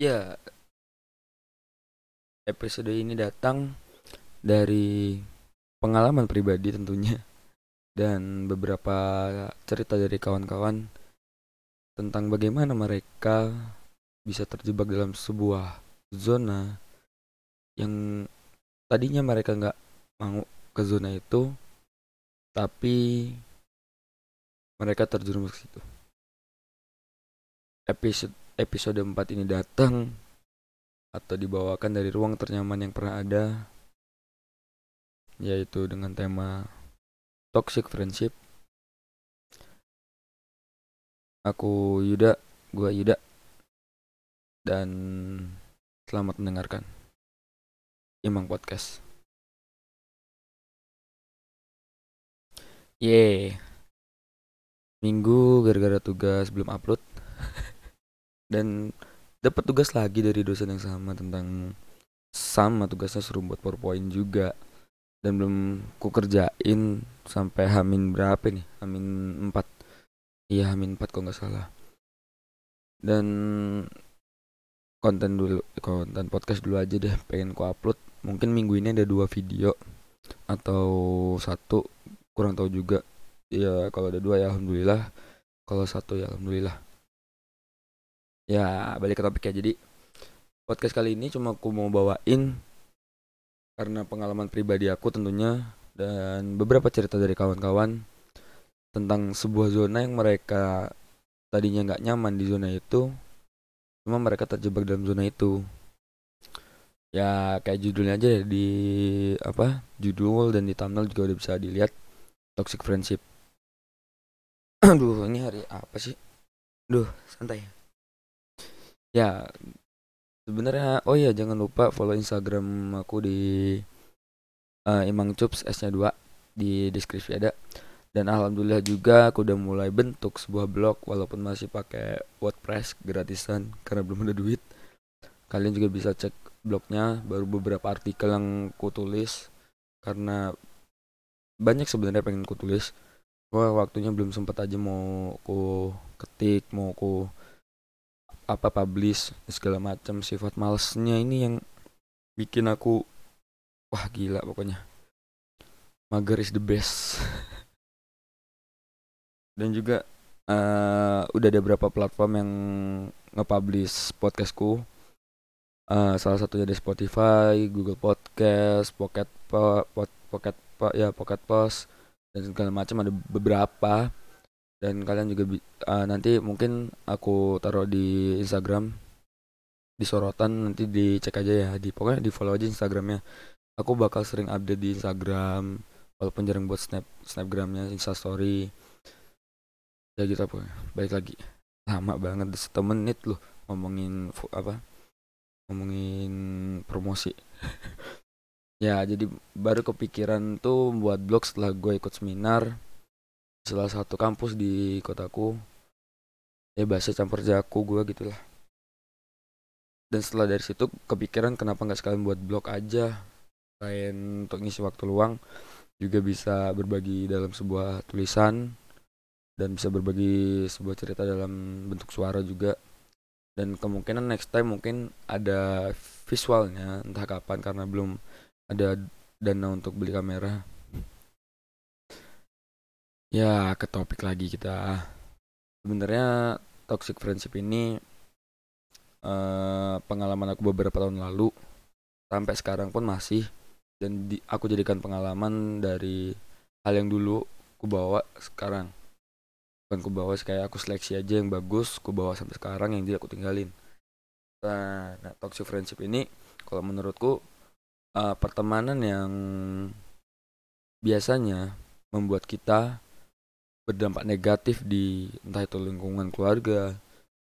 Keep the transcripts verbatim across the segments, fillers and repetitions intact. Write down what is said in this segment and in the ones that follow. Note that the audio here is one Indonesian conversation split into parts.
Ya, episode ini datang dari pengalaman pribadi tentunya, dan beberapa cerita dari kawan-kawan tentang bagaimana mereka bisa terjebak dalam sebuah zona yang tadinya mereka gak mau ke zona itu, tapi mereka terjerumus ke situ. Episode episode empat ini datang atau dibawakan dari ruang ternyaman yang pernah ada, yaitu dengan tema toxic friendship. Aku Yuda, gua Yuda, dan selamat mendengarkan Emang Podcast. Yeay, minggu gara-gara tugas belum upload dan dapat tugas lagi dari dosen yang sama tentang sama tugasnya, suruh buat PowerPoint juga, dan belum ku kerjain sampai hamin berapa nih? hamin empat. Iya, hamin empat kalau enggak salah. Dan konten dulu, konten podcast dulu aja deh, pengen ku upload. Mungkin minggu ini ada dua video atau satu, kurang tahu juga. Ya, kalau ada dua ya alhamdulillah. Kalau satu ya alhamdulillah. Ya, balik ke topik ya. Jadi podcast kali ini cuma aku mau bawain karena pengalaman pribadi aku tentunya, dan beberapa cerita dari kawan-kawan tentang sebuah zona yang mereka tadinya gak nyaman di zona itu, cuma mereka terjebak dalam zona itu. Ya, kayak judulnya aja di apa, judul dan di thumbnail juga udah bisa dilihat, toxic friendship. Aduh, ini hari apa sih? Duh, santai ya. Ya, sebenarnya oh ya, jangan lupa follow Instagram aku di uh, Emang Cups, S-nya dua, di deskripsi ada. Dan alhamdulillah juga aku udah mulai bentuk sebuah blog walaupun masih pakai WordPress gratisan karena belum ada duit. Kalian juga bisa cek blognya, baru beberapa artikel yang aku tulis karena banyak sebenarnya pengen aku tulis. Wah, waktunya belum sempat aja, mau aku ketik, mau aku apa publish segala macam. Sifat malesnya ini yang bikin aku wah gila pokoknya. Mager is the best. Dan juga uh, udah ada berapa platform yang nge-publish podcastku. Uh, salah satunya ada Spotify, Google Podcast, Pocket Pod, Pocket Pod, ya Pocket Pod, dan segala macam, ada beberapa. Dan kalian juga uh, nanti mungkin aku taruh di Instagram, di sorotan, nanti dicek aja ya, di pokoknya di follow aja Instagramnya. Aku bakal sering update di Instagram walaupun jarang buat snap snapgramnya, Instastory. Ya gitu pokoknya. Balik lagi, lama banget, satu menit loh ngomongin apa, ngomongin promosi. Ya, jadi baru kepikiran tuh buat blog setelah gue ikut seminar salah satu kampus di kotaku, ya bahasa campur jago gue gitulah. Dan setelah dari situ kepikiran kenapa nggak sekalian buat blog aja, selain untuk ngisi waktu luang juga bisa berbagi dalam sebuah tulisan dan bisa berbagi sebuah cerita dalam bentuk suara juga. Dan kemungkinan next time mungkin ada visualnya, entah kapan karena belum ada dana untuk beli kamera. Ya, ke topik lagi kita. Sebenarnya toxic friendship ini uh, pengalaman aku beberapa tahun lalu sampai sekarang pun masih, dan di, aku jadikan pengalaman dari hal yang dulu aku bawa sekarang. Bukan aku bawa, kayak aku seleksi aja yang bagus, aku bawa sampai sekarang, yang dia aku tinggalin. Nah, nah toxic friendship ini kalau menurutku uh, pertemanan yang biasanya membuat kita berdampak negatif di entah itu lingkungan keluarga,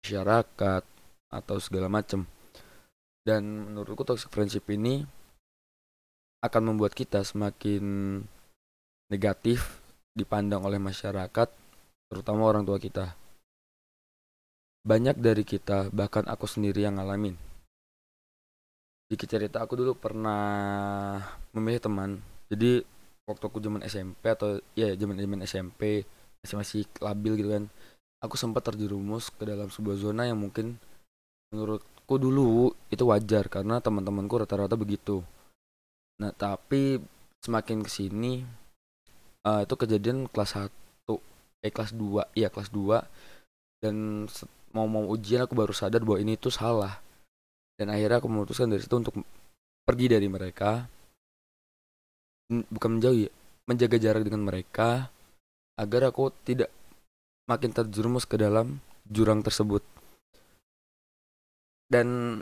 masyarakat, atau segala macam. Dan menurutku toxic friendship ini akan membuat kita semakin negatif dipandang oleh masyarakat, terutama orang tua kita. Banyak dari kita, bahkan aku sendiri yang ngalamin. Dikit cerita, aku dulu pernah memilih teman. Jadi waktu aku zaman S M P atau ya zaman-zaman S M P masih masih labil gitu kan, aku sempat terjerumus ke dalam sebuah zona yang mungkin menurut aku dulu itu wajar karena teman-temanku rata-rata begitu. Nah, tapi semakin kesini uh, itu kejadian kelas satu eh kelas dua, iya kelas dua, dan mau mau ujian aku baru sadar bahwa ini tuh salah. Dan akhirnya aku memutuskan dari situ untuk pergi dari mereka. Bukan menjauhi, menjaga jarak dengan mereka agar aku tidak makin terjerumus ke dalam jurang tersebut. Dan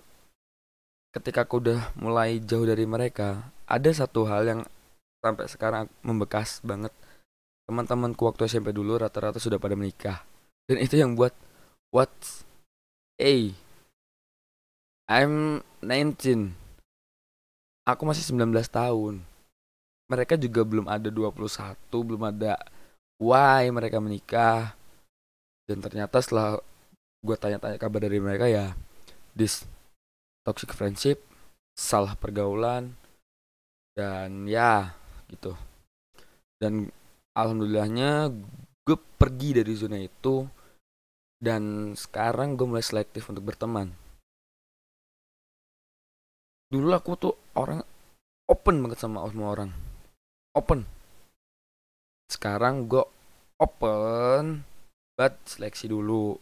ketika aku udah mulai jauh dari mereka, ada satu hal yang sampai sekarang membekas banget. Teman-temanku waktu S M P dulu rata-rata sudah pada menikah. Dan itu yang buat what? Hey, I'm nineteen. Aku masih sembilan belas tahun. Mereka juga belum ada dua puluh satu, belum ada why mereka menikah. Dan ternyata setelah gue tanya-tanya kabar dari mereka, ya this toxic friendship, salah pergaulan, dan ya gitu. Dan alhamdulillahnya gue pergi dari zona itu, dan sekarang gue mulai selektif untuk berteman. Dulu aku tuh orang open banget sama semua orang, open. Sekarang gue open but seleksi dulu,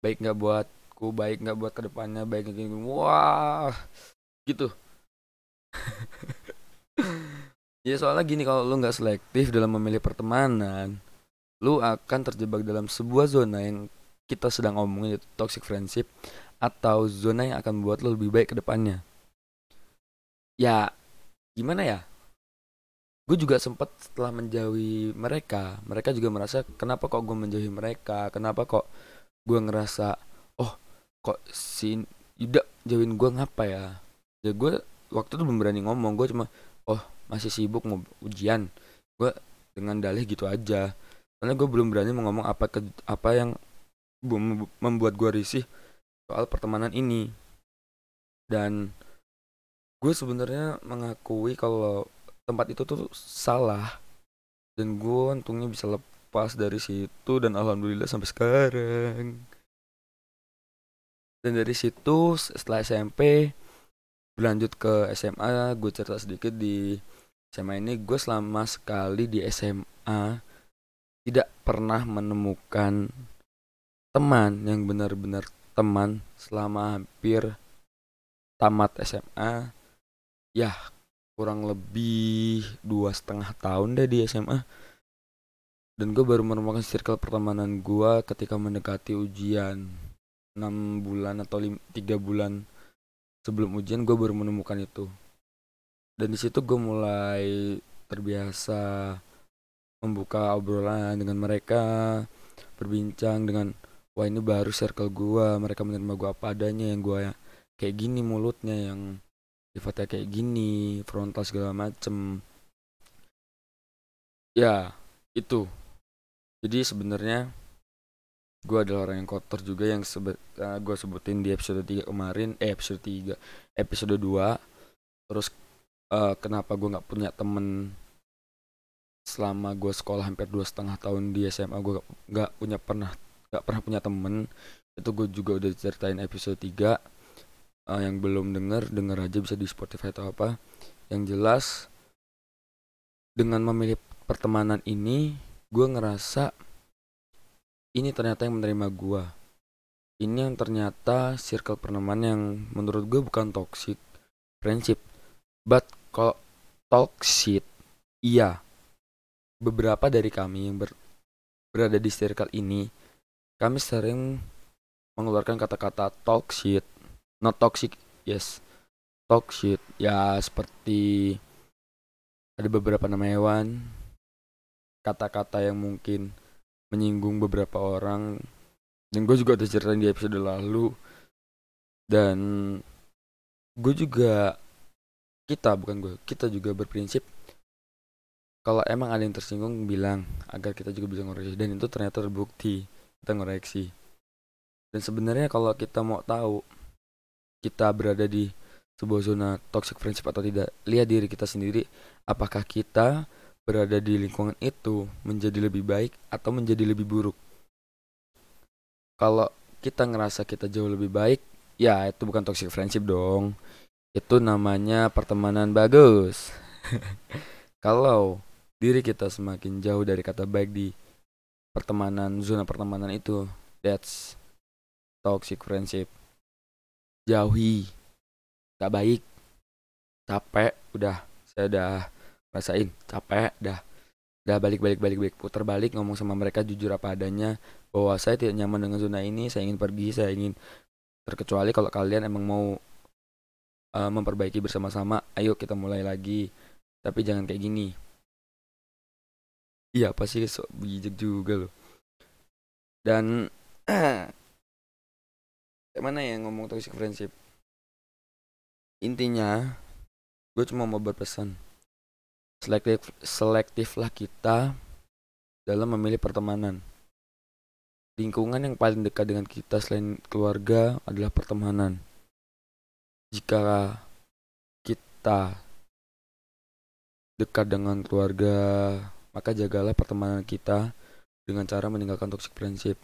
baik nggak buatku, baik nggak buat kedepannya, baik gini, wah gitu. Ya soalnya gini, kalau lu nggak selektif dalam memilih pertemanan, lu akan terjebak dalam sebuah zona yang kita sedang omongin, yaitu toxic friendship, atau zona yang akan membuat lu lebih baik kedepannya. Ya gimana ya, gue juga sempat setelah menjauhi mereka, mereka juga merasa kenapa kok gue menjauhi mereka, kenapa kok gue ngerasa oh kok si Yuda jauhin gue, ngapa ya. Ya gue waktu itu belum berani ngomong, gue cuma oh masih sibuk mau ujian, gue dengan dalih gitu aja. Karena gue belum berani mau ngomong apa ke, apa yang membuat gue risih soal pertemanan ini. Dan gue sebenarnya mengakui kalau tempat itu tuh salah, dan gue untungnya bisa lepas dari situ, dan alhamdulillah sampai sekarang. Dan dari situ setelah S M P berlanjut ke S M A. Gue cerita sedikit, di S M A ini gue selama sekali di S M A tidak pernah menemukan teman yang benar-benar teman selama hampir tamat S M A. Ya kurang lebih dua setengah tahun deh di S M A. Dan gue baru menemukan circle pertemanan gue ketika mendekati ujian enam bulan atau tiga bulan sebelum ujian. Gue baru menemukan itu, dan di situ gue mulai terbiasa membuka obrolan dengan mereka, berbincang dengan wah ini baru circle gue, mereka menerima gue apa adanya, yang gue kayak gini mulutnya, yang sifatnya kayak gini, frontal segala macem. Ya itu. Jadi sebenarnya gue adalah orang yang kotor juga, yang sebe- uh, gue sebutin di episode tiga kemarin, eh episode tiga, episode dua. Terus uh, kenapa gue gak punya temen selama gue sekolah hampir dua setengah tahun di S M A, gue gak, gak punya pernah gak pernah punya temen. Itu gue juga udah ceritain episode tiga. Uh, yang belum denger, denger aja bisa di Spotify atau apa. Yang jelas dengan memilih pertemanan ini, gue ngerasa ini ternyata yang menerima gue, ini yang ternyata circle pertemanan yang menurut gue bukan toxic friendship. But kalau toxic, iya, beberapa dari kami yang ber- berada di circle ini, kami sering mengeluarkan kata-kata toxic, not toxic, yes, toxic. Ya seperti ada beberapa nama hewan, kata-kata yang mungkin menyinggung beberapa orang, dan gue juga udah ceritain di episode lalu. Dan gue juga, kita bukan gue, kita juga berprinsip kalau emang ada yang tersinggung bilang, agar kita juga bisa ngoreksi. Dan itu ternyata terbukti, kita ngoreksi. Dan sebenarnya kalau kita mau tahu kita berada di sebuah zona toxic friendship atau tidak, lihat diri kita sendiri, apakah kita berada di lingkungan itu menjadi lebih baik atau menjadi lebih buruk. Kalau kita ngerasa kita jauh lebih baik, Ya itu bukan toxic friendship dong. Itu namanya pertemanan bagus. Kalau diri kita semakin jauh dari kata baik di pertemanan, zona pertemanan itu, that's toxic friendship. Jauhi. Gak baik. Capek. Udah. Saya udah rasain. Capek. Dah. Udah balik-balik-balik-balik. Putar balik. Ngomong sama mereka jujur apa adanya. Bahwa saya tidak nyaman dengan zona ini. Saya ingin pergi. Saya ingin. Terkecuali kalau kalian emang mau uh, memperbaiki bersama-sama. Ayo kita mulai lagi. Tapi jangan kayak gini. Iya apa sih. Sok bijak juga loh. Dan... mana ya ngomong toxic friendship. Intinya gue cuma mau berpesan, selektif selektiflah kita dalam memilih pertemanan. Lingkungan yang paling dekat dengan kita selain keluarga adalah pertemanan. Jika kita dekat dengan keluarga, maka jagalah pertemanan kita dengan cara meninggalkan toxic friendship.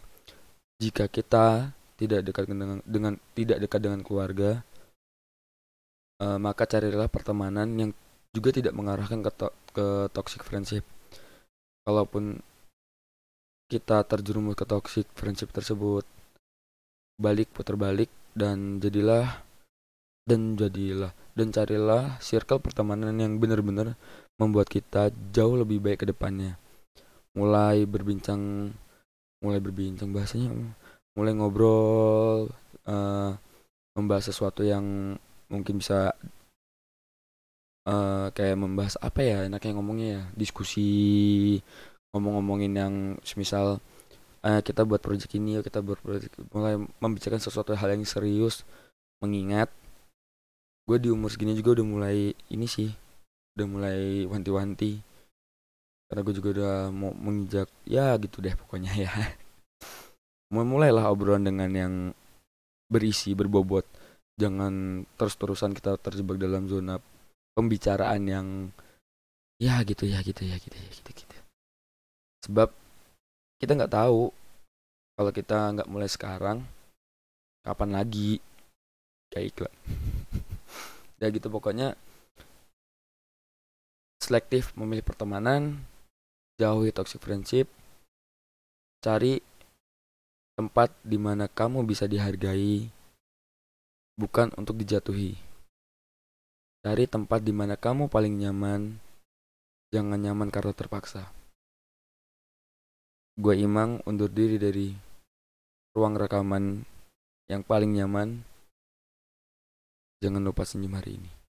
Jika kita tidak dekat dengan, dengan tidak dekat dengan keluarga, uh, maka carilah pertemanan yang juga tidak mengarahkan ke, to- ke toxic friendship. Kalaupun kita terjerumus ke toxic friendship tersebut, balik putar balik dan jadilah dan jadilah dan carilah circle pertemanan yang benar-benar membuat kita jauh lebih baik ke depannya. Mulai berbincang, mulai berbincang bahasanya. Mulai ngobrol, uh, membahas sesuatu yang mungkin bisa uh, kayak membahas apa ya enaknya ngomongnya ya, diskusi, ngomong-ngomongin yang semisal uh, kita buat proyek ini, kita buat proyek, mulai membicarakan sesuatu hal yang serius. Mengingat gue di umur segini juga udah mulai ini sih, udah mulai wanti-wanti, karena gue juga udah mau menginjak ya gitu deh pokoknya ya. Mulailah obrolan dengan yang berisi, berbobot. Jangan terus-terusan kita terjebak dalam zona pembicaraan yang ya gitu ya gitu ya gitu ya gitu gitu. Sebab kita nggak tahu kalau kita nggak mulai sekarang kapan lagi kayak iklan. Ya gitu pokoknya. Selektif memilih pertemanan, jauhi toxic friendship, cari tempat di mana kamu bisa dihargai, bukan untuk dijatuhi. Cari tempat di mana kamu paling nyaman, jangan nyaman karena terpaksa. Gue Imang undur diri dari ruang rekaman yang paling nyaman. Jangan lupa senyum hari ini.